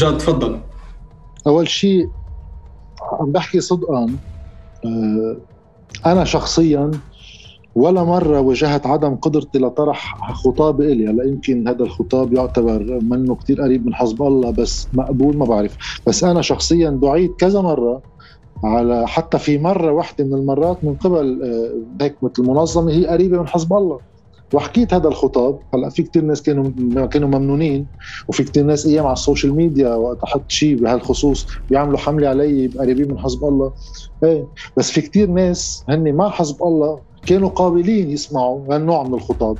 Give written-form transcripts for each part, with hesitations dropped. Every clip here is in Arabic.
جاد تفضل. أول شيء عم بحكي صدقاً، أنا شخصياً ولا مرة واجهت عدم قدرتي لطرح خطاب إلي. هلا يمكن هذا الخطاب يعتبر منه كتير قريب من حزب الله بس مقبول، ما بعرف، بس أنا شخصياً دعيت كذا مرة، على حتى في مرة واحدة من المرات من قبل هيك مثل منظمة هي قريبة من حزب الله، وحكيت هذا الخطاب. هلا في كتير ناس كانوا ممنونين، وفي كتير ناس ايام على السوشيال ميديا وقت احط شيء بهالخصوص بيعملوا حمله علي بقريبين من حزب الله. ايه بس في كتير ناس هن مع حزب الله كانوا قابلين يسمعوا هالنوع من الخطاب.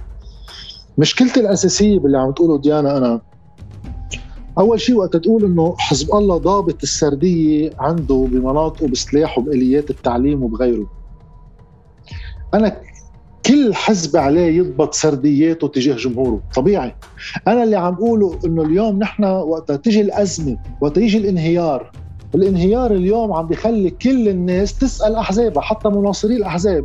مشكلتي الاساسيه باللي عم تقوله ديانا، انا اول شيء وقت تقول انه حزب الله ضابط السرديه عنده بمناطقه بسلاحه باليات التعليم وبغيره، انا كل حزب عليه يضبط سردياته تجاه جمهوره طبيعي. أنا اللي عم أقوله إنه اليوم نحن وقت تجي الأزمة وتيجي الانهيار، الانهيار اليوم عم بيخلي كل الناس تسأل أحزابها، حتى مناصري الأحزاب،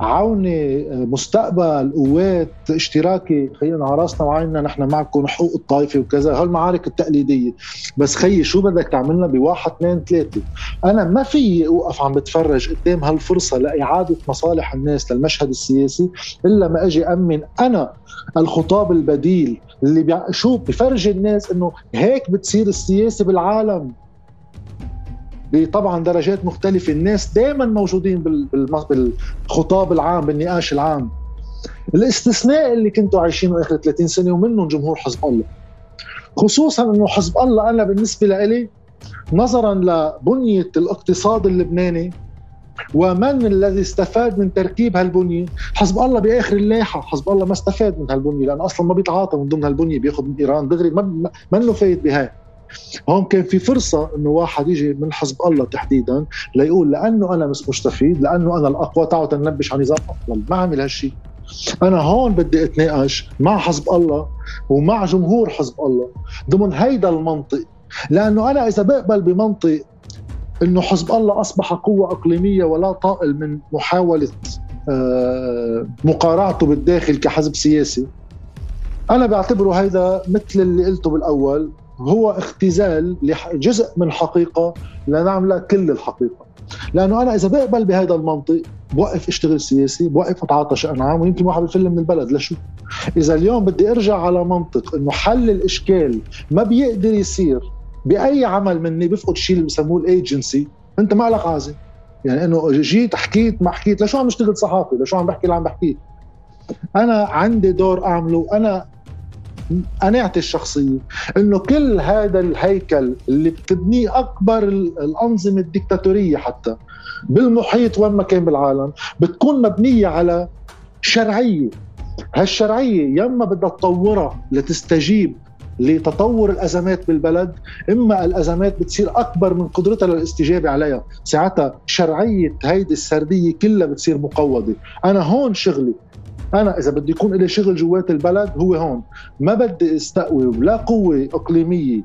عوني، مستقبل، قوات، اشتراكي، خلينا على راسنا وعيننا، نحن معكم، حقوق الطائفة وكذا، هالمعارك التقليدية. بس خيي شو بدك تعملنا بواحد 2 3؟ أنا ما في أوقف عم بتفرج قدام هالفرصة لإعادة مصالح الناس للمشهد السياسي إلا ما أجي أمن أنا الخطاب البديل اللي بشوف بفرج الناس إنه هيك بتصير السياسة بالعالم، طبعا درجات مختلفة، الناس دائما موجودين بالخطاب العام، بالنقاش العام. الاستثناء اللي كنتوا عايشينه آخر 30 سنة ومنهم جمهور حزب الله، خصوصا أنه حزب الله أنا بالنسبة لي نظرا لبنية الاقتصاد اللبناني ومن الذي استفاد من تركيب هالبنية، حزب الله بآخر اللاحة. حزب الله ما استفاد من هالبنية لأنه أصلا ما بيتعاطى من ضمن هالبنية، بياخد من إيران دغري، ما له فايد بهاي. هون كان في فرصة إنه واحد يجي من حزب الله تحديداً ليقول لأنه أنا مش مستفيد، لأنه أنا الأقوى، تعالوا تنبش عن نظام أفضل. ما عمل هالشيء. أنا هون بدي أتناقش مع حزب الله ومع جمهور حزب الله ضمن هيدا المنطق، لأنه أنا إذا بقبل بمنطق إنه حزب الله أصبح قوة إقليمية ولا طائل من محاولة مقارعته بالداخل كحزب سياسي، أنا بعتبره هيدا مثل اللي قلته بالأول، هو اختزال لجزء من حقيقة لا نعمل كل الحقيقة. لأنه أنا إذا بقبل بهذا المنطق بوقف اشتغل سياسي، بوقف اتعاطى شأن عام، ويمكن واحد بفل من البلد. لشو؟ إذا اليوم بدي أرجع على منطق إنه حل الإشكال ما بيقدر يصير بأي عمل مني، بفقد شيء اللي بسموه الأيجنسي. أنت ما لك عازم، يعني إنه جيت حكيت ما حكيت، لشو عم اشتغل صحافي؟ لشو عم بحكي اللي عم بحكيه؟ أنا عندي دور أعمله. أنا قناعتي الشخصية إنه كل هذا الهيكل اللي بتبنيه أكبر الأنظمة الدكتاتورية حتى بالمحيط وين ما كان بالعالم بتكون مبنية على شرعية. هالشرعية يا إما بدها تطورها لتستجيب لتطور الأزمات بالبلد، إما الأزمات بتصير أكبر من قدرتها للاستجابة عليها، ساعتها شرعية هيدي السردية كلها بتصير مقوضة. أنا هون شغلي، أنا إذا بدي يكون إلي شغل جوات البلد هو هون، ما بدي استقوي لا قوة إقليمية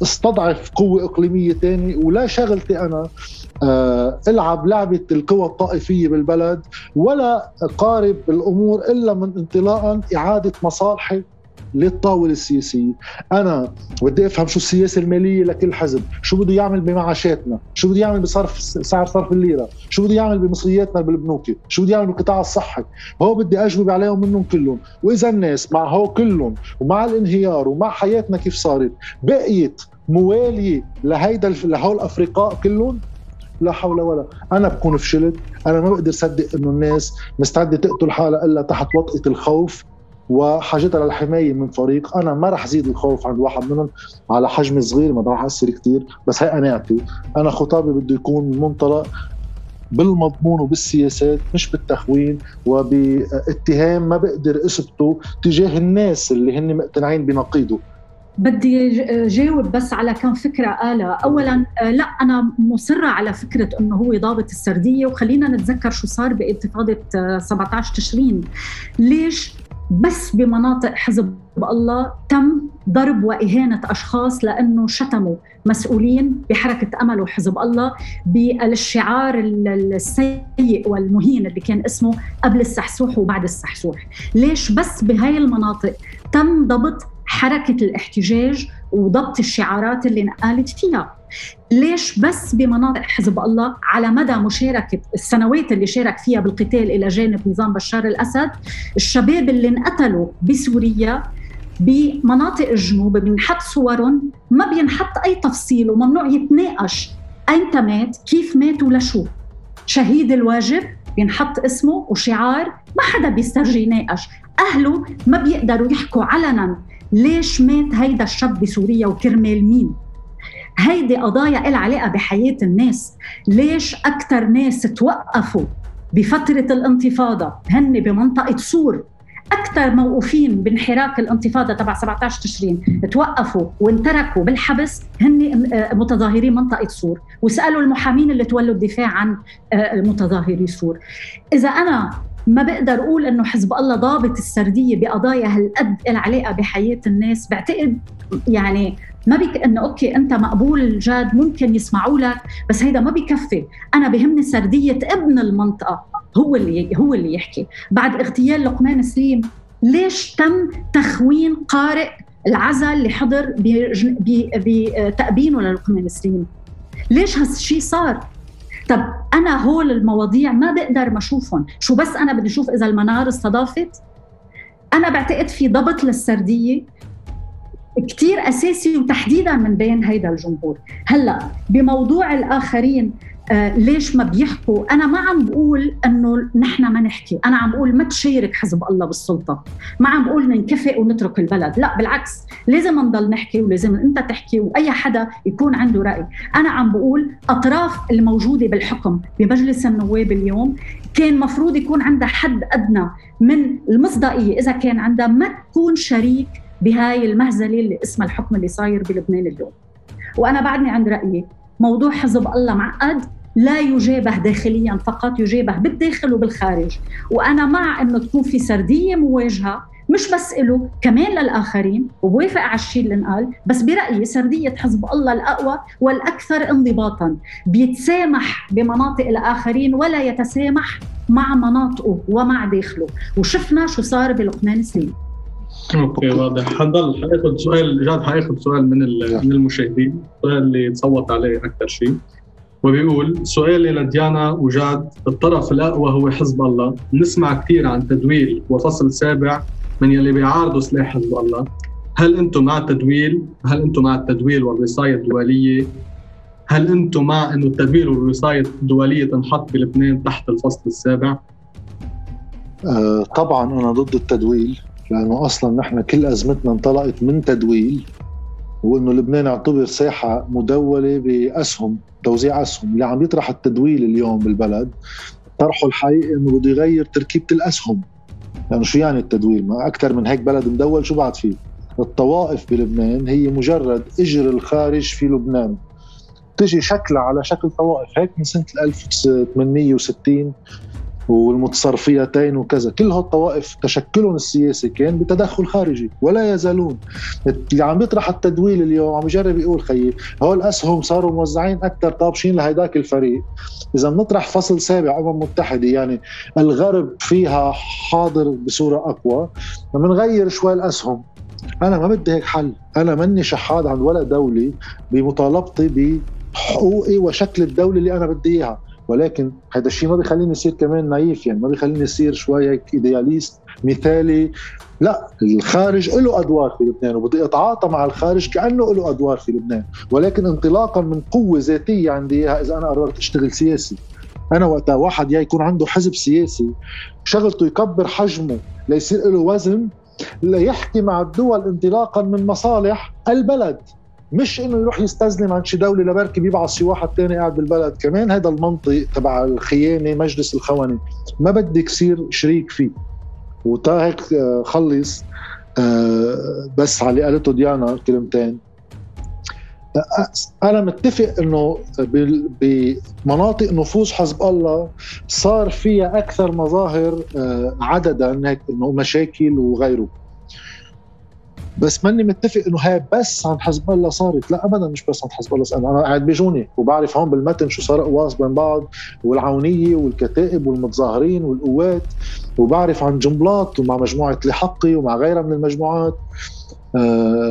تستضعف قوة إقليمية تاني، ولا شغلتي أنا ألعب لعبة القوى الطائفية بالبلد، ولا قارب الأمور إلا من انطلاقا إعادة مصالحي للطاولة السياسية. أنا بدي أفهم شو السياسة المالية لكل حزب، شو بده يعمل بمعاشاتنا، شو بده يعمل بصرف سعر صرف الليرة، شو بده يعمل بمصرياتنا بالبنوك، شو بده يعمل بالقطاع الصحي. هو بدي أجوب عليهم منهم كلهم. وإذا الناس مع هو كلهم ومع الانهيار ومع حياتنا كيف صارت بقيت موالية لهول أفريقاء كلهم، لا حول ولا، أنا بكون فشلت. أنا ما بقدر صدق إنه الناس مستعدة تقتل حالها إلا تحت وطئة الخوف وحاجتها للحماية من فريق. أنا ما رح زيد الخوف عند واحد منهم على حجم صغير، ما رح أثر كتير، بس هي قناعتي. أنا خطابي بده يكون منطلق بالمضمون وبالسياسات، مش بالتخوين وباتهام ما بقدر أثبته تجاه الناس اللي هن مقتنعين بنقيضه. بدي جاوب بس على كم فكرة قالها. أولاً لا، أنا مصرة على فكرة أنه هو ضابط السردية، وخلينا نتذكر شو صار بانتفاضة 17 تشرين. ليش؟ بس بمناطق حزب الله تم ضرب وإهانة أشخاص لأنه شتموا مسؤولين بحركة أمل وحزب الله بالشعار السيء والمهين اللي كان اسمه قبل السحسوح وبعد السحسوح. ليش بس بهاي المناطق تم ضبط حركة الاحتجاج وضبط الشعارات اللي انقالت فيها. ليش بس بمناطق حزب الله على مدى مشاركة السنوات اللي شارك فيها بالقتال إلى جانب نظام بشار الأسد؟ الشباب اللي انقتلوا بسوريا بمناطق الجنوب بنحط صورهم، ما بينحط أي تفصيل وممنوع يتناقش أنت مات، كيف مات ولشو. شهيد الواجب بينحط اسمه وشعار ما حدا بيسترجي يناقش، أهله ما بيقدروا يحكوا علناً ليش مات هيدا الشاب بسوريا وكرمال مين. هيدي قضايا إلها علاقة بحياة الناس. ليش أكتر ناس توقفوا بفترة الانتفاضة هن بمنطقة صور؟ أكثر موقوفين بانحراك الانتفاضة تبع 17 تشرين توقفوا وانتركوا بالحبس هن متظاهري منطقة صور، وسألوا المحامين اللي تولوا الدفاع عن المتظاهري صور. إذا أنا ما بقدر أقول أنه حزب الله ضابط السردية بقضايا هالقد العلاقة بحياة الناس، بعتقد يعني ما بك أنه أوكي أنت مقبول جاد ممكن يسمعوا لك، بس هيدا ما بيكفي. أنا بهمني سردية ابن المنطقة هو اللي يحكي. بعد اغتيال لقمان سليم، ليش تم تخوين قارئ العزا اللي حضر بتأبينه للقمان سليم؟ ليش هالشي صار؟ طب أنا هول المواضيع ما بقدر ما أشوفهم، شو بس أنا بدي أشوف إذا المنار استضافت؟ أنا بعتقد في ضبط للسردية كتير أساسي، وتحديداً من بين هيدا الجمهور. هلأ بموضوع الآخرين ليش ما بيحكوا؟ أنا ما عم بقول أنه نحن ما نحكي، أنا عم بقول ما تشارك حزب الله بالسلطة، ما عم بقول ننكفئ ونترك البلد، لا بالعكس لازم نضل نحكي ولازم أنت تحكي وأي حدا يكون عنده رأي. أنا عم بقول أطراف الموجودة بالحكم بمجلس النواب اليوم كان مفروض يكون عندها حد أدنى من المصداقية، إذا كان عندها ما تكون شريك بهاي المهزلة اللي اسمها الحكم اللي صاير بلبنان اليوم. وأنا بعدني عند رأيي موضوع حزب الله معقد، لا يجابه داخلياً فقط، يجابه بالداخل وبالخارج. وأنا مع أنه تكون في سردية مواجهة مش بس إله كمان للآخرين، وبوافق على الشيء اللي نقال، بس برأيي سردية حزب الله الأقوى والأكثر انضباطاً بيتسامح بمناطق الآخرين ولا يتسامح مع مناطقه ومع داخله، وشفنا شو صار بلقمان سليم. اوكي واضح. حياخد سؤال جاد، حياخد سؤال من المشاهدين، السؤال اللي تصوت عليه أكثر شيء، وبيقول سؤالي لديانا وجاد، الطرف الأقوى هو حزب الله. نسمع كثير عن تدويل وفصل سابع من يلي بيعارضوا سلاح حزب الله. هل أنتم مع التدويل والوصاية الدولية؟ هل أنتم مع أنه التدويل والوصاية الدولية تنحط بلبنان تحت الفصل السابع؟ طبعاً أنا ضد التدويل، لأنه أصلاً نحن كل أزمتنا انطلقت من تدويل، وأنه لبنان يعتبر ساحة مدولة بأسهم، توزيع أسهم. اللي عم يطرح التدويل اليوم بالبلد طرحه الحقيقي أنه بده يغير تركيبة الأسهم، لأنه يعني شو يعني التدويل؟ ما أكثر من هيك بلد مدول شو بعد فيه؟ الطوائف بلبنان هي مجرد إجر الخارج في لبنان، تجي شكلها على شكل طوائف هيك من سنة 1860 والمتصرفيتين وكذا. كل هالطوائف تشكلهم السياسي كان بتدخل خارجي ولا يزالون. اللي عم يطرح التدويل اليوم عم يجرب يقول خير هول أسهم صاروا موزعين أكتر طابشين لهيداك الفريق. إذا بنطرح فصل سابع أمم متحدة، يعني الغرب فيها حاضر بصورة أقوى، منغير شوي الأسهم. أنا ما بدي هيك حل، أنا مني شحاد عند ولا دولي بمطالبتي بحقوقي وشكل الدولة اللي أنا بدي إياها، ولكن هذا الشيء ما بيخليني يصير كمان نايف، يعني ما بيخليني يصير شوية إيدياليست مثالي. لا، الخارج له أدوار في لبنان وبدي أتعاطى مع الخارج كأنه له أدوار في لبنان، ولكن انطلاقا من قوة ذاتية عندي. إذا أنا قررت أشتغل سياسي، أنا وقتها واحد يكون عنده حزب سياسي شغلته يكبر حجمه ليصير له وزن، ليحكي مع الدول انطلاقا من مصالح البلد، مش إنه يروح يستزلم عن شي دولة لبركي بيبعث شي واحد تاني قاعد بالبلد. كمان هذا المنطق تبع الخيانة، مجلس الخونة ما بدي كثير شريك فيه. وتا هيك خلص بس على قالته ديانا كلمتين. أنا متفق إنه بمناطق نفوذ حزب الله صار فيها أكثر مظاهر عدداً، هيك إنه مشاكل وغيره، بس ماني متفق انه هاي بس عن حزب الله صارت، لا ابدا مش بس عن حزب الله. انا قاعد بيجوني وبعرف هون بالمتن شو صار قواص بين بعض والعونيه والكتائب والمتظاهرين والقوات، وبعرف عن جنبلاط ومع مجموعه لحقي ومع غيرها من المجموعات.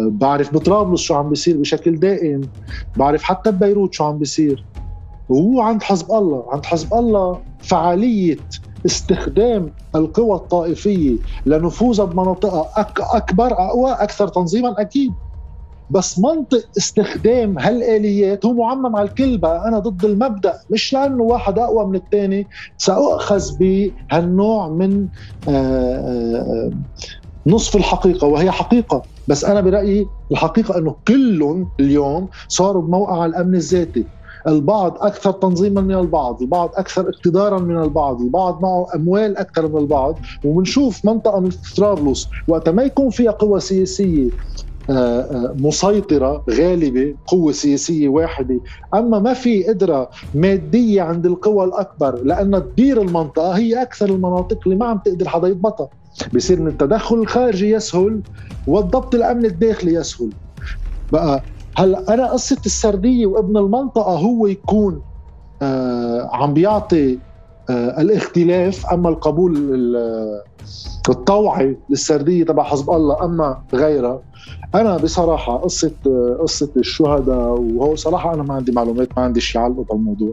بعرف بطرابلس شو عم بيصير بشكل دائم، بعرف حتى ببيروت شو عم بيصير. وهو عند حزب الله، عند حزب الله فعالية استخدام القوى الطائفية لنفوذها بمناطقها أكبر، أقوى، أكثر تنظيماً أكيد، بس منطق استخدام هالآليات هو معمم على الكل. بقى أنا ضد المبدأ، مش لأنه واحد أقوى من الثاني سأؤخذ بهالنوع من نصف الحقيقة، وهي حقيقة. بس أنا برأيي الحقيقة أنه كلهم اليوم صاروا بموقع الأمن الذاتي، البعض أكثر تنظيماً من البعض، البعض أكثر اقتداراً من البعض، البعض معه أموال أكثر من البعض. ومنشوف منطقة من طرابلس وقت ما يكون فيها قوى سياسية مسيطرة غالبة، قوة سياسية واحدة، أما ما في قدرة مادية عند القوى الأكبر لأن تدير المنطقة، هي أكثر المناطق اللي ما عم تقدر حدا يضبطها. بيصير من التدخل الخارجي يسهل والضبط الأمن الداخلي يسهل. بقى هلا أنا قصة السردية وابن المنطقة هو يكون عم بيعطي الاختلاف، أما القبول الطوعي للسردية تبع حزب الله أما غيرها. أنا بصراحة قصة الشهداء وهو صراحة أنا ما عندي معلومات، ما عندي شيء علقه بالموضوع،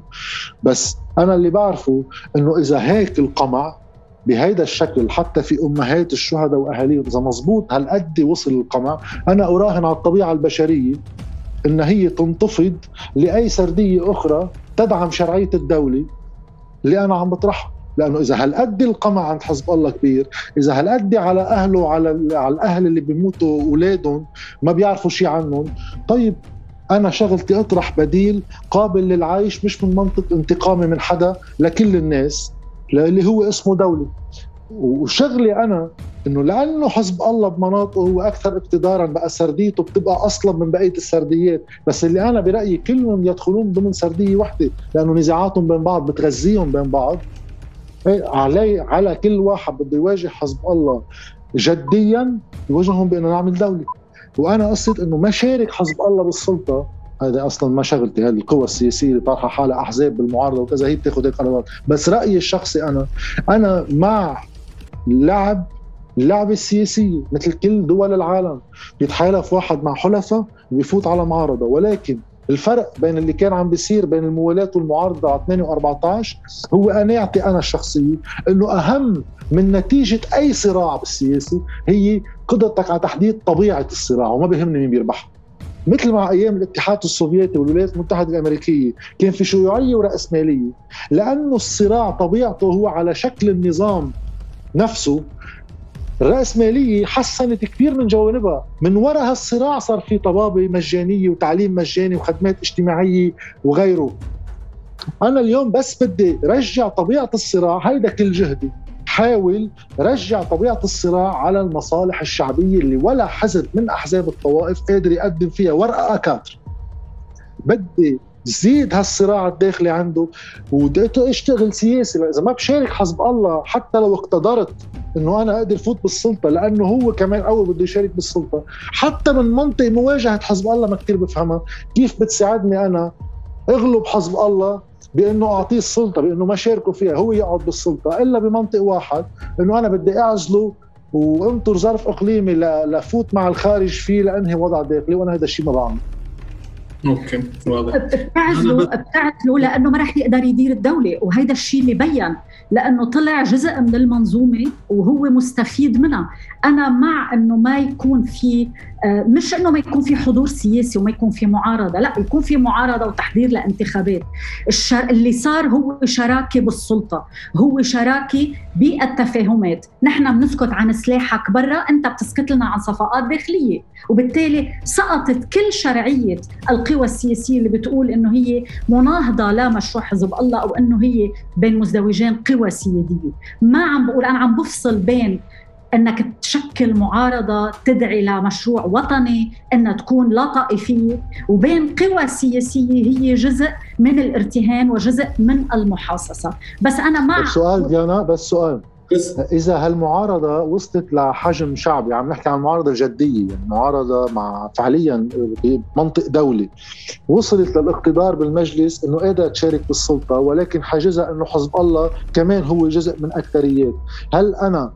بس أنا اللي بعرفه إنه إذا هيك القمع بهيدا الشكل حتى في أمهات الشهداء وأهاليهم، إذا مظبوط هالقد وصل القمع، أنا أراهن على الطبيعة البشرية إن هي تنتفض لأي سردية أخرى تدعم شرعية الدولة اللي أنا عم بطرحها. لأنه إذا هالقد القمع عند حزب الله كبير، إذا هالقد على أهله، على الأهل اللي بيموتوا أولادهم ما بيعرفوا شي عنهم، طيب أنا شغلتي أطرح بديل قابل للعيش، مش من منطق انتقامي من حدا لكل الناس اللي هو اسمه دولة. وشغلي أنا إنه لأنه حزب الله بمناطقه هو أكثر اقتداراً، بقى سرديته بتبقى أصلاً من بقية السرديات، بس اللي أنا برأيي كلهم يدخلون ضمن سردية واحدة، لأنه نزاعاتهم بين بعض بتغذيهم بين بعض. على كل واحد بده يواجه حزب الله جدياً يواجههم بأنه نعمل دولة. وأنا قصة إنه ما شارك حزب الله بالسلطة، هذا أصلاً ما شغلتي. هذه القوى السياسية اللي طارحة حالة أحزاب بالمعارضة وكذا هي بتاخد هيك قرارات، بس رأيي الشخصي أنا مع اللعبة السياسية مثل كل دول العالم، بيتحالف واحد مع حلفة وبيفوت على معارضة. ولكن الفرق بين اللي كان عم بيصير بين الموالاة والمعارضة على 8 و 14 هو قناعتي أنا الشخصية إنه أهم من نتيجة أي صراع بالسياسي هي قدرتك على تحديد طبيعة الصراع، وما بيهمني مين بيربح. مثل مع أيام الاتحاد السوفيتي والولايات المتحدة الأمريكية كان في شيوعية ورأسمالية، لأنه الصراع طبيعته هو على شكل النظام نفسه. الرأسمالية حسنت كثير من جوانبها، من وراء هالصراع صار في طبابة مجانية وتعليم مجاني وخدمات اجتماعية وغيره. أنا اليوم بس بدي رجع طبيعة الصراع، هيدا كل جهدي، حاول رجع طبيعة الصراع على المصالح الشعبية اللي ولا حزب من أحزاب الطوائف قادر يقدم فيها ورقة أكاتر. بدي زيد هالصراع الداخلي عنده وبدي اشتغل سياسي. إذا ما بشارك حزب الله حتى لو اقتدرت إنه أنا أقدر فوت بالسلطة، لأنه هو كمان أول بده يشارك بالسلطة، حتى من منطق مواجهة حزب الله ما كتير بفهمها، كيف بتساعدني أنا أغلب حزب الله بأنه أعطيه السلطة، بأنه ما شاركوا فيها، هو يقعد بالسلطة، إلا بمنطق واحد أنه أنا بدي أعزله وانطر ظرف إقليمي لفوت مع الخارج فيه لأنهي وضع داخلي، وأنا هذا الشيء ما بعمل. اوكي واضح. بتعزله لأنه ما راح يقدر يدير الدولة، وهيدا الشيء اللي بين، لأنه طلع جزء من المنظومة وهو مستفيد منها. أنا مع أنه ما يكون في، مش أنه ما يكون في حضور سياسي وما يكون في معارضة، لا، يكون في معارضة وتحضير لانتخابات. اللي صار هو شراكة بالسلطة، هو شراكة بالتفاهمات. نحن بنسكت عن سلاحك برا، أنت بتسكت لنا عن صفقات داخلية، وبالتالي سقطت كل شرعية القوى السياسية اللي بتقول أنه هي مناهضة لا مشروع حزب الله، أو أنه هي بين مزدوجين قوى سيادية. ما عم بقول، أنا عم بفصل بين أنك تشكل معارضة تدعي لمشروع وطني، أن تكون لا طائفية، وبين قوى سياسية هي جزء من الارتهان وجزء من المحاصصة. بس أنا مع السؤال ديانا، بس سؤال، إذا هالمعارضة وصلت لحجم شعبي، عم نحكي عن معارضة جدية، معارضة مع فعليا بمنطق دولي، وصلت للاقتدار بالمجلس إنه قادرة تشارك بالسلطة، ولكن حاجزها إنه حزب الله كمان هو جزء من أكتريات، هل أنا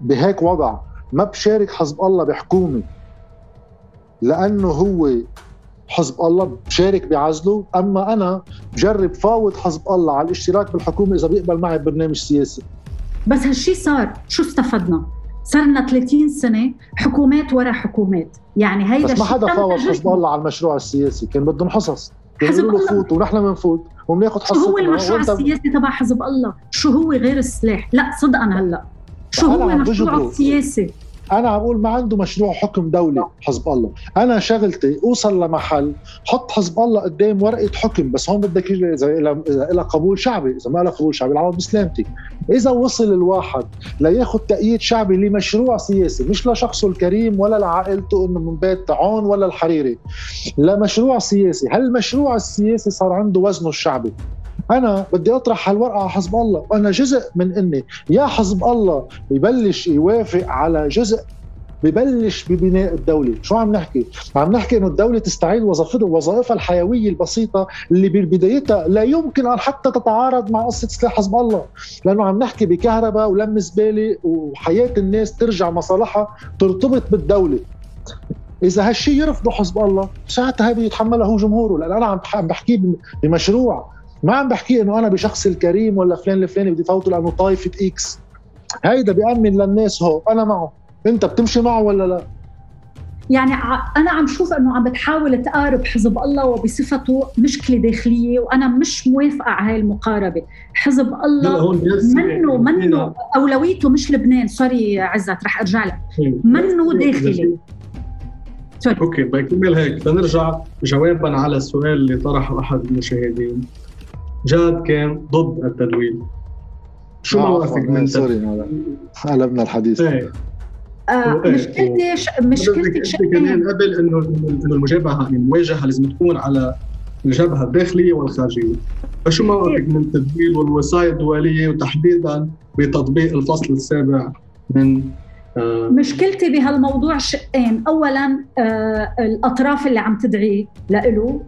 بهيك وضع ما بشارك حزب الله بحكومة لأنه هو حزب الله بشارك بعزله، أما أنا بجرب فاوض حزب الله على الاشتراك بالحكومة إذا بيقبل معي ببرنامج سياسي. بس هالشي صار، شو استفدنا؟ صرنا 30 سنة حكومات ورا حكومات، يعني هيدا الشيء بس ما حدا فاوض حزب الله على المشروع السياسي، كان بدهم حصص، كان يقولوا فوت ونحن بنفوت وبناخذ حصص. شو هو المشروع السياسي تبع حزب الله؟ شو هو غير السلاح؟ لا صدقاً هلا، شو هو المشروع السياسي؟ أنا عم بقول ما عنده مشروع حكم دولي حزب الله، أنا شغلتي أوصل لمحل حط حزب الله قدام ورقة حكم، بس هون بدك إذا إلى قبول شعبي، إذا ما له قبول شعبي العالم بسلامتي. إذا وصل الواحد لياخذ تأييد شعبي لمشروع سياسي، مش لشخصه الكريم ولا لعائلته إنه من بيت عون ولا الحريري، لمشروع سياسي، هل المشروع السياسي صار عنده وزنه الشعبي؟ أنا بدي أطرح هالورقة على حزب الله، وأنا جزء من إني يا حزب الله يبلش يوافق على جزء ببلش ببناء الدولة. شو عم نحكي؟ عم نحكي إنه الدولة تستعيد وظائفها الحيوية البسيطة اللي ببدايتها لا يمكن أن حتى تتعارض مع قصة سلاح حزب الله، لأنه عم نحكي بكهرباء ولم زبالة وحياة الناس ترجع مصالحها ترتبط بالدولة. إذا هالشي يرفضه حزب الله ساعتها هذا يتحمله هو جمهوره، لأن أنا عم بحكي بمشروع، ما عم بحكي انه انا بشخص الكريم ولا فلان الفلاني بدي فوته لانه طائفه اكس، هيدا بيامن للناس هو انا معه، انت بتمشي معه ولا لا؟ يعني انا عم شوف انه عم بتحاول تقارب حزب الله وبصفته مشكله داخليه، وانا مش موافقه على هاي المقاربه. حزب الله منه اولويته مش لبنان، سوري عزت رح ارجع لك، منه داخلي. اوكي بكمل هيك، بنرجع جوابا على السؤال اللي طرحه احد المشاهدين. جاد كان ضد التدويل، شو موافق من سوري قلبنا الحديث. مشكلتك شقين قبل انه المجابهه المواجهه لازم تكون على الجبهه الداخليه والخارجيه، فشو موافق من التدويل والوصايا الدوليه وتحديدا بتطبيق الفصل السابع من مشكلتي بهالموضوع شقين. اولا الاطراف اللي عم تدعي له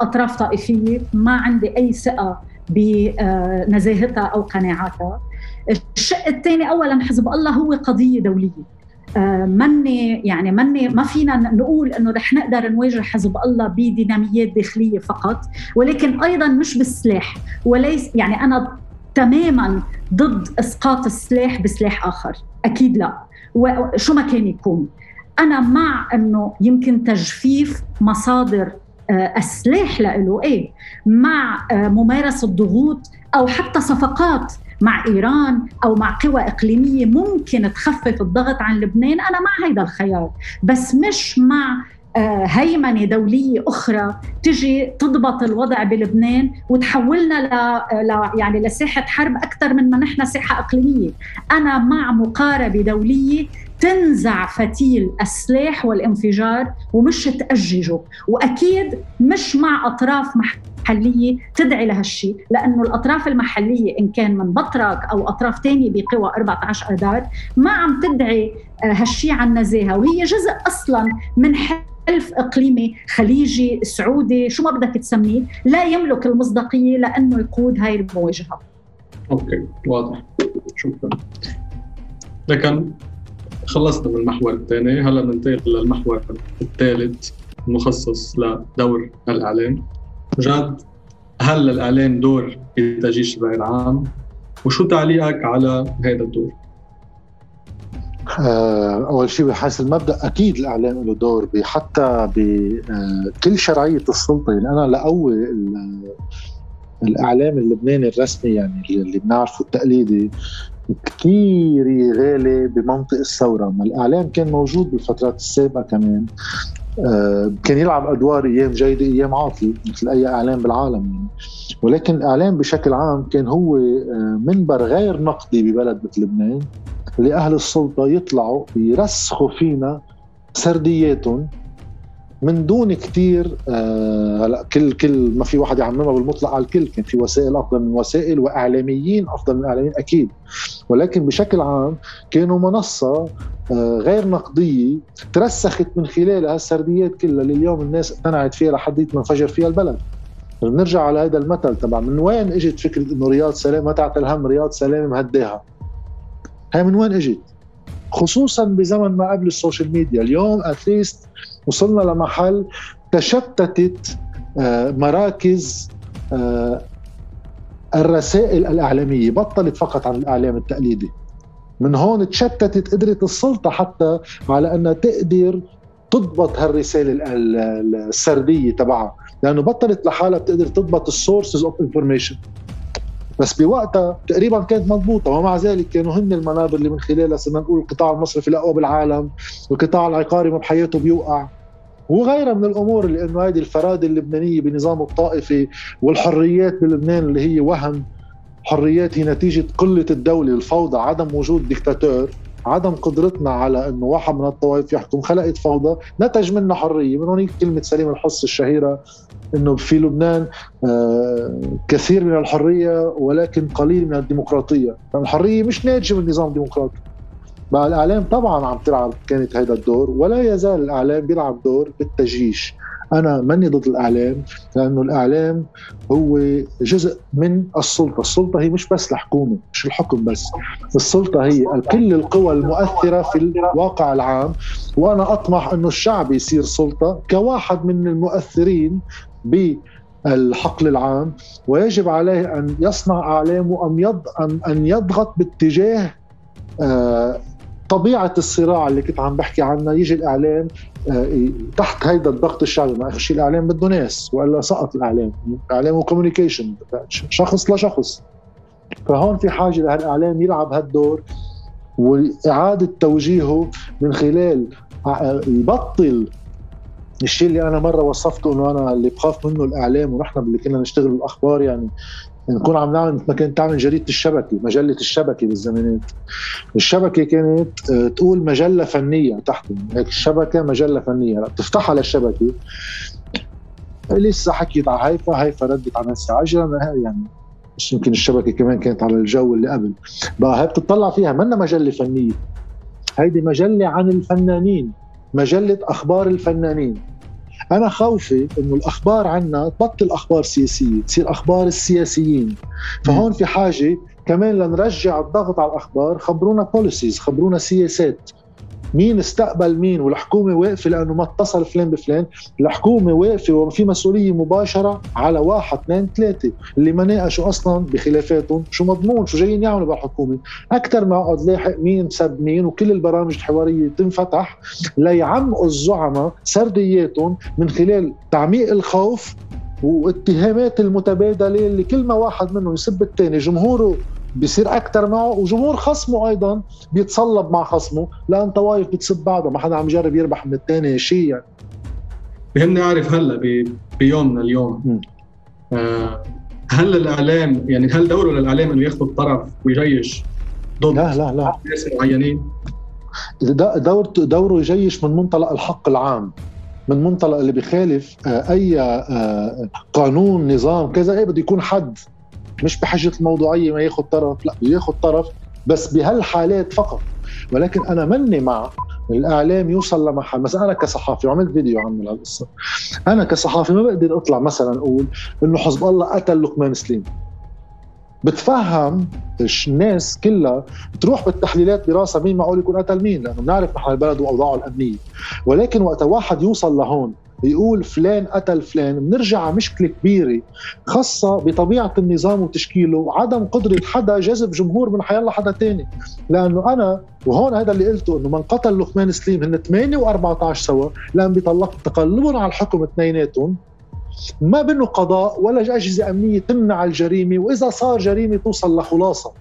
أطراف طائفية ما عندي أي ثقة بنزاهتها أو قناعاتها. الشق الثاني، أولاً حزب الله هو قضية دولية، ما فينا نقول إنه رح نقدر نواجه حزب الله بديناميات داخلية فقط، ولكن أيضاً مش بالسلاح، وليس يعني أنا تماماً ضد إسقاط السلاح بسلاح آخر، أكيد لا، وشو ما كان يكون. أنا مع إنه يمكن تجفيف مصادر السلاح له، مع ممارسة ضغوط أو حتى صفقات مع إيران أو مع قوى إقليمية ممكن تخفف الضغط عن لبنان، أنا مع هيدا الخيار، بس مش مع هيمنة دولية أخرى تجي تضبط الوضع بلبنان وتحولنا يعني لساحة حرب أكثر من ما نحن ساحة إقليمية. أنا مع مقاربة دولية تنزع فتيل السلاح والانفجار ومش تأججه، وأكيد مش مع أطراف محلية تدعي لهالشي، لأنه الأطراف المحلية إن كان من بطرك أو أطراف تانية بقوى 14 أذار ما عم تدعي هالشي عن نزاهة، وهي جزء أصلاً من حلف إقليمي خليجي سعودي شو ما بدك تسميه، لا يملك المصداقية لأنه يقود هاي المواجهة. أوكي واضح، شكراً. لكن خلصنا من المحور الثاني، هلا بننتقل للمحور الثالث المخصص لدور الإعلام. جاد، هل الإعلام دور بتأجيج الرأي العام؟ وشو تعليقك على هذا الدور؟ أول شيء بحيث المبدأ أكيد الإعلام له دور حتى بكل شرعية السلطة، يعني أنا لأقوي الإعلام اللبناني الرسمي يعني اللي بنعرفه التقليدي كتير غالي بمنطق الثورة. ما الإعلام كان موجود بالفترات السابقة كمان، كان يلعب أدوار أيام جيدة أيام عاطلة مثل أي إعلام بالعالم، ولكن الإعلام بشكل عام كان هو منبر غير نقدي ببلد مثل لبنان لأهل السلطة يطلعوا يرسخوا فينا سردياتهم من دون كتير. هلا كل ما في واحد يعممها بالمطلق على الكل، كان في وسائل افضل من وسائل واعلاميين افضل من اعلاميين اكيد، ولكن بشكل عام كانوا منصه غير نقديه ترسخت من خلالها السرديات كلها اللي اليوم الناس اقتنعت فيها لحد ما انفجر فيها البلد. بنرجع على هذا المثل تبع من وين اجت فكره انه رياض سلام ما تعطي الهم، رياض سلام مهداها، هاي من وين اجت؟ خصوصا بزمن ما قبل السوشيال ميديا. اليوم اتليست وصلنا لمحل تشتتت مراكز الرسائل الإعلامية، بطلت فقط عن الإعلام التقليدي. من هون تشتتت قدرة السلطة حتى على أنها تقدر تضبط هالرسالة السردية تبعها، لأنه بطلت لحالها بتقدر تضبط السورسز اوف انفورميشن. بس بوقتها تقريبا كانت مضبوطة، ومع ذلك كانوا هن المنابر اللي من خلالها صرنا نقول القطاع المصرفي الأقوى بالعالم، والقطاع العقاري ما بحياته بيوقع، وغيرها من الأمور، لأنه هذه الفرادة اللبنانية بنظامه الطائفي والحريات بلبنان اللي هي وهم حريات، هي نتيجة قلة الدولة، الفوضى، عدم وجود ديكتاتور، عدم قدرتنا على أنه واحد من الطوائف يحكم، خلقت فوضى نتج منها حرية. من هون كلمة سليم الحص الشهيرة أنه في لبنان كثير من الحرية ولكن قليل من الديمقراطية، فالحرية مش ناتجة من نظام ديمقراطي. مع الإعلام طبعاً عم تلعب كانت هذا الدور، ولا يزال الإعلام بيلعب دور بالتجيش. أنا مني ضد الإعلام، لأنه الإعلام هو جزء من السلطة. السلطة هي مش بس الحكومة، مش الحكم بس، السلطة هي كل القوى المؤثرة في الواقع العام. وأنا أطمح أنه الشعب يصير سلطة كواحد من المؤثرين بالحقل العام، ويجب عليه أن يصنع إعلامه أن يضغط باتجاه طبيعة الصراع اللي كنت عم بحكي عنها. يجي الإعلام تحت هيدا الضغط الشعبي، ما أخشي الإعلام بده ناس، وإلا سقط الإعلام. الإعلام هو كوميونيكيشن، شخص لشخص، فهون في حاجة لهالإعلام يلعب هالدور وإعادة توجيهه من خلال يبطل الشيء اللي أنا مرة وصفته أنه أنا اللي بخاف منه الإعلام، ونحن اللي كنا نشتغل بالأخبار يعني نكون عم نعمل مثل ما كانت تعمل جريدة الشبكة، مجلة الشبكة بالزمانات. الشبكة كانت تقول مجلة فنية تحته، هيك الشبكة مجلة فنية، تفتحها للشبكة لسه حكيت على هيفا ردت على ناس عجلة، يعني مش يمكن الشبكة كمان كانت على الجو اللي قبل بقى، هي بتطلع فيها منا مجلة فنية، هيدي مجلة عن الفنانين، مجلة أخبار الفنانين. أنا خوفي إنه الأخبار عنا تبطل أخبار سياسية، تصير أخبار السياسيين. فهون في حاجة كمان لنرجع الضغط على الأخبار، خبرونا بوليسيز، خبرونا سياسات، مين استقبل مين، والحكومة واقفة لأنه ما اتصل فلان بفلان، الحكومة واقفة وفي مسؤولية مباشرة على 1، 2، 3 اللي ما ناقشوا أصلا بخلافاتهم، شو مضمون شو جايين يعملوا بالحكومة، أكتر ما أقعد لاحق مين مسب مين، وكل البرامج الحوارية تنفتح ليعمقوا الزعماء سردياتهم من خلال تعميق الخوف واتهامات المتبادلة اللي كل ما واحد منهم يسب التاني جمهوره بيصير أكتر معه، وجمهور خصمه أيضاً بيتصلب مع خصمه، لأن طوائف بتسب بعضه، ما حدا عم يجرب يربح من التاني شيء. يعني بهمني أعرف هلأ بيومنا اليوم هل الإعلام يعني هل دوره للإعلام أنه ياخذ الطرف ويجيش ضد لا ناس معينين؟ دوره يجيش من منطلق الحق العام، من منطلق اللي بيخالف أي قانون نظام كذا، بده يكون حد، مش بحجة الموضوعية ما ياخد طرف، لا ياخد طرف بس بهالحالات فقط. ولكن أنا مني مع الإعلام يوصل لمحل، مثلا أنا كصحافي عملت فيديو عن القصة، أنا كصحافي ما بقدر أطلع مثلا أقول إنه حزب الله قتل لقمان سليم. بتفهم الناس كلها تروح بالتحليلات براسها مين معقول يكون قتل مين، لأنه بنعرف نحن البلد وأوضاعه الأمنية. ولكن وقت واحد يوصل لهون يقول فلان قتل فلان، بنرجع على مشكلة كبيرة خاصة بطبيعة النظام وتشكيله، وعدم قدرة حدا جذب جمهور من حيالله حدا تاني. لأنه أنا وهون هذا اللي قلته، أنه من قتل لقمان سليم هن 8 و14 سوا، لأن بيطلق تقلبهم على الحكم اثنيناتهم، ما بنوا قضاء ولا أجهزة أمنية تمنع الجريمة، وإذا صار جريمة توصل لخلاصة.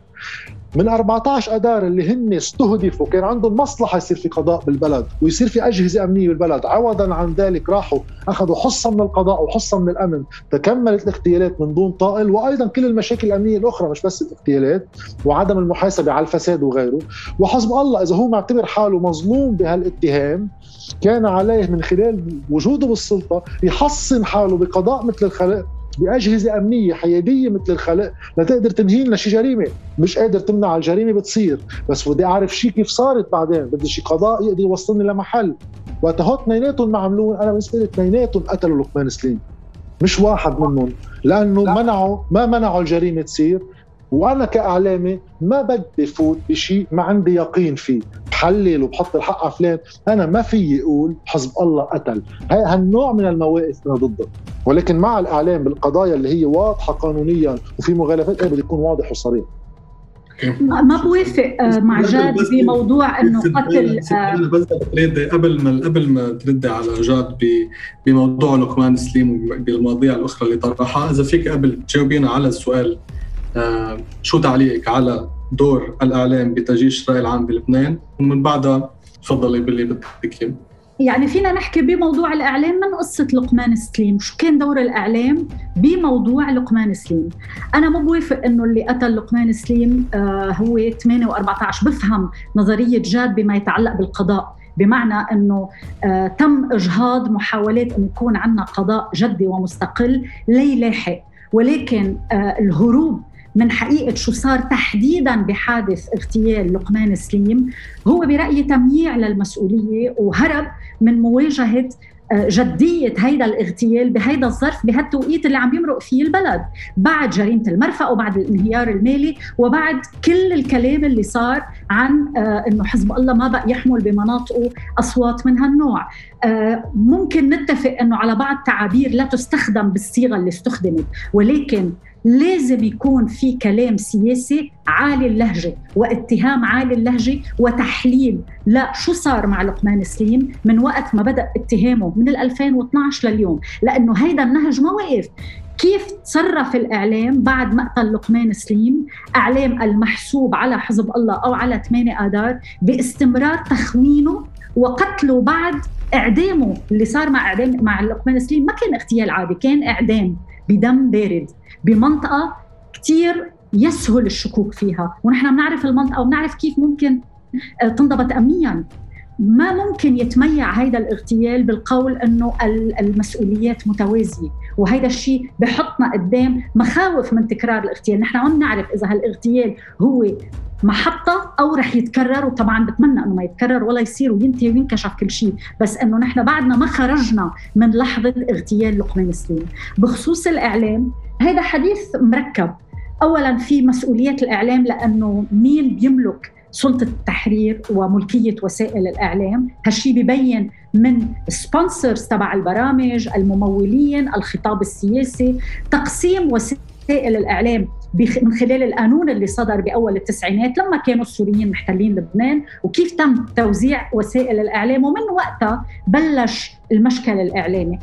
من 14 أدار اللي هن استهدفوا كان عندهم مصلحة يصير في قضاء بالبلد ويصير في أجهزة أمنية بالبلد، عوضاً عن ذلك راحوا أخذوا حصة من القضاء وحصة من الأمن، تكملت الاغتيالات من دون طائل، وأيضاً كل المشاكل الأمنية الأخرى مش بس الاغتيالات وعدم المحاسبة على الفساد وغيره. وحزب الله إذا هو معتبر حاله مظلوم بهالاتهام، كان عليه من خلال وجوده بالسلطة يحصن حاله بقضاء مثل الخلق، بأجهزة أمنية حيادية مثل الخلق، لا تقدر تنهي لنا شي جريمة، مش قادر تمنع الجريمة بتصير، بس بدي أعرف شي كيف صارت بعدين، بدي شي قضاء يقدر يوصلني لمحل. وقت هو اثنيناتهم ما عملون، أنا بالنسبة لي اثنيناتهم قتلوا لقمان سليم، مش واحد منهم، لأنه منعوا الجريمة تصير، وانا كاعلامي ما بدي فوت بشيء ما عندي يقين فيه، بحلل وبحط الحق على فلان، انا ما فيي اقول حزب الله قتل، هالنوع من المواقف انا ضده، ولكن مع الاعلام بالقضايا اللي هي واضحه قانونيا وفي مخالفات بده يكون واضح وصريح. ما بوافق مع جاد بموضوع انه قتل. انا بس قبل ما تردي على جاد بموضوع لقمان سليم وبالمواضيع الاخرى اللي طرحها، اذا فيك قبل تجاوبينا على السؤال، شو تعليقك على دور الاعلام بتجيش الراي العام بلبنان، ومن بعدها تفضلي باللي بدك اياه. يعني فينا نحكي بموضوع الإعلام من قصة لقمان سليم، شو كان دور الإعلام بموضوع لقمان سليم؟ أنا ما بوافق إنه اللي قتل لقمان سليم هو 8 و14. بفهم نظرية جاد بما يتعلق بالقضاء، بمعنى أنه تم إجهاض محاولات أن يكون عندنا قضاء جدي ومستقل ليلاحق، ولكن الهروب من حقيقة شو صار تحديداً بحادث اغتيال لقمان سليم هو برأيي تمييع للمسؤولية وهرب من مواجهة جدية هيدا الاغتيال بهيدا الظرف بهالتوقيت اللي عم يمرق فيه البلد، بعد جريمة المرفأ وبعد الانهيار المالي وبعد كل الكلام اللي صار عن انه حزب الله ما بقى يحمل بمناطقه اصوات من هالنوع. ممكن نتفق انه على بعض تعابير لا تستخدم بالصيغة اللي استخدمت، ولكن لازم يكون في كلام سياسي عالي اللهجة واتهام عالي اللهجة وتحليل لا شو صار مع لقمان سليم من وقت ما بدأ اتهامه من 2012 لليوم، لأنه هيدا النهج ما واقف. كيف تصرف الإعلام بعد مقتل لقمان سليم، إعلام المحسوب على حزب الله أو على 8 آذار باستمرار تخوينه وقتله بعد إعدامه؟ اللي صار مع لقمان سليم ما كان اغتيال عادي، كان إعدام بدم بارد بمنطقة كتير يسهل الشكوك فيها، ونحن بنعرف المنطقة وبنعرف كيف ممكن تنضبط أمنياً. ما ممكن يتميع هيدا الاغتيال بالقول أنه المسؤوليات متوازية، وهيدا الشيء بحطنا قدام مخاوف من تكرار الاغتيال. نحن عم نعرف إذا هالاغتيال هو محطة أو رح يتكرر، وطبعاً بتمنى أنه ما يتكرر ولا يصير وينتهي وينكشف كل شيء، بس أنه نحن بعدنا ما خرجنا من لحظة اغتيال لقمان سليم. بخصوص الإعلام هيدا حديث مركب، أولاً في مسؤولية الإعلام لأنه مين بيملك سلطة التحرير وملكية وسائل الإعلام، هالشي بيبين من سبونسرز تبع البرامج، الممولين، الخطاب السياسي، تقسيم وسائل الإعلام من خلال القانون اللي صدر بأول التسعينات لما كانوا السوريين محتلين لبنان، وكيف تم توزيع وسائل الإعلام، ومن وقتها بلش المشكل الإعلامي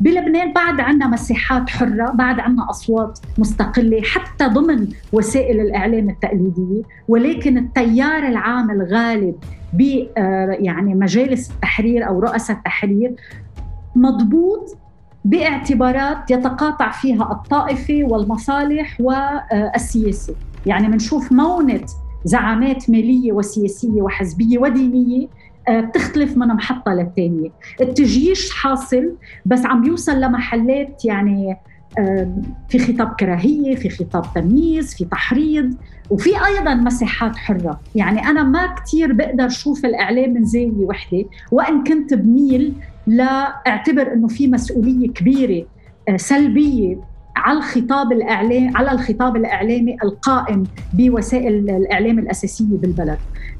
بلبنان. بعد عنا مساحات حرة، بعد عنا أصوات مستقلة حتى ضمن وسائل الإعلام التقليدية، ولكن التيار العام الغالب يعني مجالس التحرير أو رؤساء التحرير مضبوط باعتبارات يتقاطع فيها الطائفة والمصالح والسياسة. يعني منشوف مونة زعامات مالية وسياسية وحزبية ودينية بتختلف من محطة للتانية. التجيش حاصل بس عم يوصل لمحلات، يعني في خطاب كراهية، في خطاب تمييز، في تحريض، وفي أيضاً مساحات حرة. يعني أنا ما كتير بقدر شوف الإعلام من زاوية وحدة، وإن كنت بميل لاعتبر أنه في مسؤولية كبيرة سلبية على الخطاب الإعلامي القائم بوسائل الإعلام الأساسية بالبلد.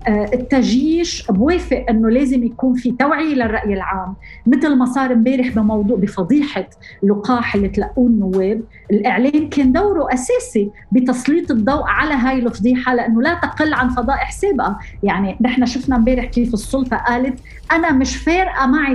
التجيش بوافق أنه لازم يكون في توعية للرأي العام، مثل ما صار مبارح بموضوع بفضيحة لقاح اللي تلقوه النواب. الإعلام كان دوره أساسي بتسليط الضوء على هاي الفضيحة لأنه لا تقل عن فضائح سابقة. يعني نحن شفنا مبارح كيف السلطة قالت أنا مش فارقة معي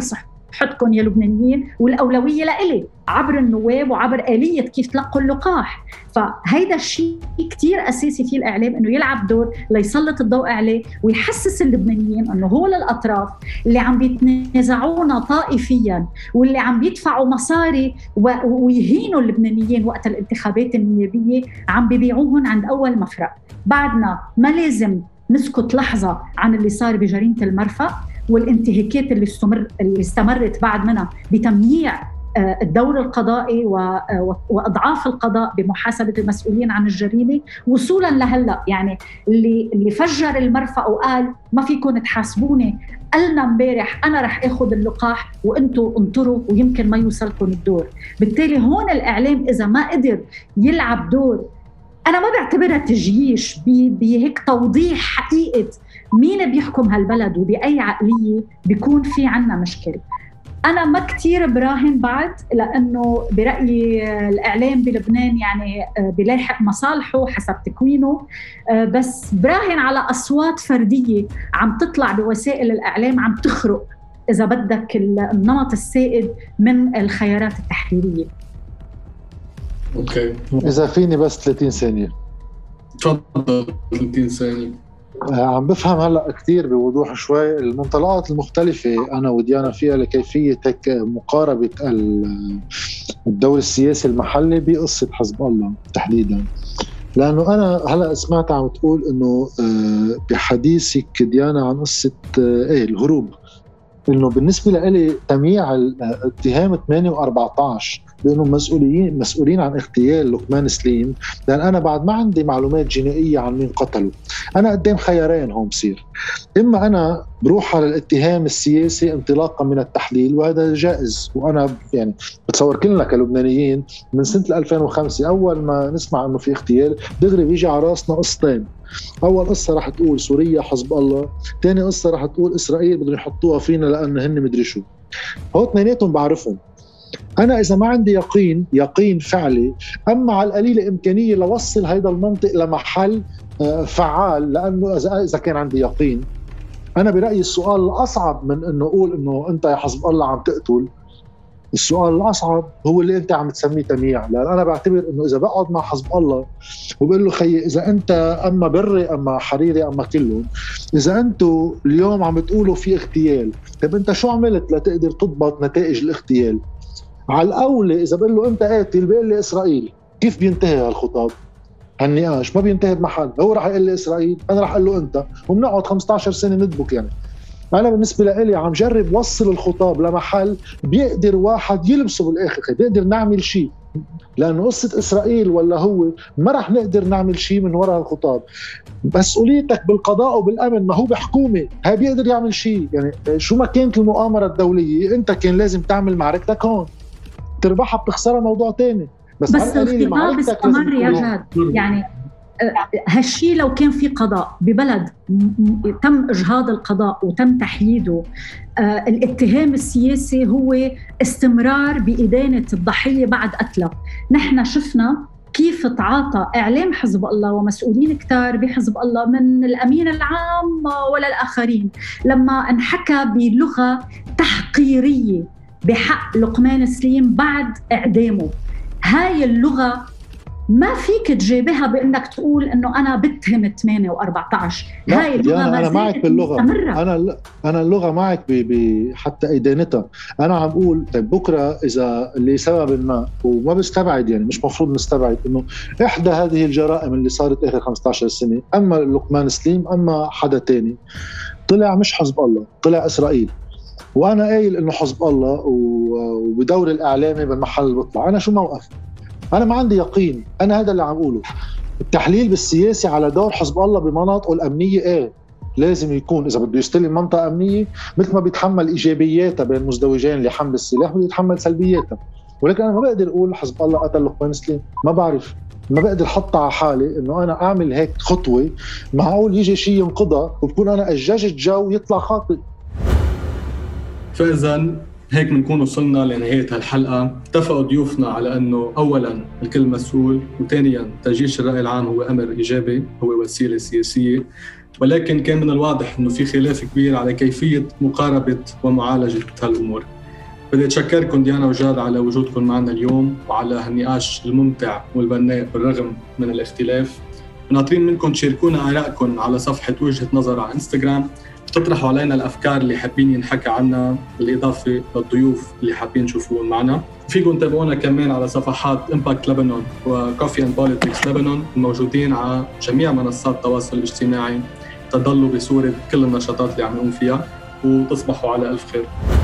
حدكم يا لبنانيين، والأولوية لإلي عبر النواب وعبر آلية كيف تلقوا اللقاح. فهيدا الشيء كتير أساسي في الإعلام أنه يلعب دور ليسلط الضوء عليه ويحسس اللبنانيين أنه هو للأطراف اللي عم بيتنازعونا طائفياً واللي عم بيدفعوا مصاري ويهينوا اللبنانيين وقت الانتخابات النيابية، عم بيبيعوهن عند أول مفرق. بعدنا ما لازم نسكت لحظة عن اللي صار بجريمة المرفأ والانتهاكات اللي استمرت بعد منها بتمييع الدور القضائي وأضعاف القضاء بمحاسبة المسؤولين عن الجريمة وصولاً لهلأ. يعني اللي فجر المرفأ وقال ما فيكم تحاسبوني، قلنا مبارح أنا رح أخذ اللقاح وأنتوا انطروا ويمكن ما يوصلكم الدور. بالتالي هون الإعلام إذا ما قدر يلعب دور أنا ما بعتبرها تجييش بهيك توضيح حقيقة مين بيحكم هالبلد وبأي عقلية بيكون في عنا مشكلة. أنا ما كتير براهن بعد، لأنه برأيي الإعلام بلبنان يعني بيلاحق مصالحه حسب تكوينه، بس براهن على أصوات فردية عم تطلع بوسائل الإعلام عم تخرق إذا بدك النمط السائد من الخيارات التحريرية. أوكي. إذا فيني بس 30 ثانية. تفضل 30 ثانية. عم بفهم هلأ كتير بوضوح شوي المنطلقات المختلفة أنا وديانا فيها لكيفية مقاربة الدور السياسي المحلي بقصة حزب الله تحديدا، لأنه أنا هلأ سمعت عم تقول أنه بحديثك ديانا عن قصة الهروب، أنه بالنسبة لإلي تمييع الاتهام 8 و14 بأنه مسؤولين عن اغتيال لقمان سليم، لأن أنا بعد ما عندي معلومات جنائية عن مين قتله. أنا قدام خيارين هون بصير، إما أنا بروح على الاتهام السياسي انطلاقا من التحليل وهذا جائز، وأنا يعني بتصور كلنا كلبنانيين من سنة 2005 أول ما نسمع أنه في اغتيال دغري بيجي على راسنا قصتين، أول قصة راح تقول سوريا حزب الله، تاني قصة راح تقول إسرائيل بدهم يحطوها فينا لأنه هن مدري شو. هو اثنيناتهم بعرفهم. أنا إذا ما عندي يقين فعلي، أما على القليلة إمكانية لوصل هيدا المنطق لمحل فعال، لأنه إذا كان عندي يقين، أنا برأيي السؤال الأصعب من أنه أقول أنه أنت يا حزب الله عم تقتل، السؤال الأصعب هو اللي أنت عم تسميه تمييع. لأن أنا بعتبر أنه إذا بقعد مع حزب الله وبقول له خي إذا أنت أما بري أما حريري أما كلهم، إذا أنتوا اليوم عم تقولوا في اغتيال، طب أنت شو عملت لتقدر تضبط نتائج الاغتيال؟ على الأولى إذا بقول له أنت قاتل بيقول لي إسرائيل، كيف بينتهي هالخطاب؟ هالنقاش ما بينتهي بمحل، هو راح يقول لي إسرائيل، أنا راح أقول له أنت، وبنقعد 15 سنة ندبك. يعني أنا بالنسبة لإلي عم جرب وصل الخطاب لمحل بيقدر واحد يلبسه بالآخر، بيقدر نعمل شيء، لأنه قصة إسرائيل ولا هو ما راح نقدر نعمل شيء من وراء الخطاب. مسؤوليتك بالقضاء وبالأمن، ما هو بحكومة ها بيقدر يعمل شيء، يعني شو ما كانت المؤامرة الدولية أنت كان لازم تعمل معركتك هون، تربحها بتخسرها موضوع تاني. بس الاغتراب استمر يا جاد، يعني هالشي لو كان في قضاء ببلد تم إجهاض القضاء وتم تحييده، الاتهام السياسي هو استمرار بإدانة الضحية بعد قتله. نحن شفنا كيف تعاطى إعلام حزب الله ومسؤولين كتار بحزب الله من الأمين العام ولا الآخرين لما انحكى بلغة تحقيرية بحق لقمان سليم بعد إعدامه. هاي اللغة ما فيك تجيبها بأنك تقول أنه أنا بتهم 8 و14. هاي اللغة ما زالت مستمرة. أنا اللغة معك حتى إدانتها. أنا عم بقول طيب بكرة إذا لسبب ما، وما بستبعد يعني مش مفروض نستبعد أنه إحدى هذه الجرائم اللي صارت آخر 15 سنة، أما لقمان سليم أما حدا تاني، طلع مش حزب الله، طلع إسرائيل. وأنا قايل إنه حزب الله وبدور الإعلامي بالمحل اللي بطلع. أنا شو موقف؟ أنا ما عندي يقين، أنا هذا اللي عم أقوله. التحليل بالسياسي على دور حزب الله بمناطقه الأمنية لازم يكون إذا بده يستلم منطقة أمنية مثل ما بيتحمل إيجابياتها بين مزدوجين اللي حمل السلاح وبيتحمل سلبياتها. ولكن أنا ما بقدر أقول حزب الله قتل لقمان سليم، ما بعرف، ما بقدر حطها على حالي إنه أنا أعمل هيك خطوة معقول يجي شيء ينقضها وبكون أنا أججت جو يطلع خاطئ. فإذا هيك بنكون وصلنا لنهاية هالحلقة. اتفقوا ضيوفنا على أنه أولاً الكل مسؤول، وثانياً تجيش الرأي العام هو أمر إيجابي، هو وسيلة سياسية، ولكن كان من الواضح أنه في خلاف كبير على كيفية مقاربة ومعالجة هالأمور. بدي أتشكركم ديانا وجاد على وجودكم معنا اليوم وعلى هالنقاش الممتع والبناء بالرغم من الاختلاف. ناطرين منكم تشاركونا آرائكم على صفحة وجهة نظر على إنستغرام، تطرحوا علينا الأفكار اللي حابين ينحكى عنها، بالإضافة للضيوف اللي حابين نشوفوهم معنا. فيكم تابعونا كمان على صفحات إمباكت لبنان وكوفي أند بوليتكس لبنان الموجودين على جميع منصات التواصل الاجتماعي، تضلوا بصورة كل النشاطات اللي عم نقوم فيها، وتصبحوا على ألف خير.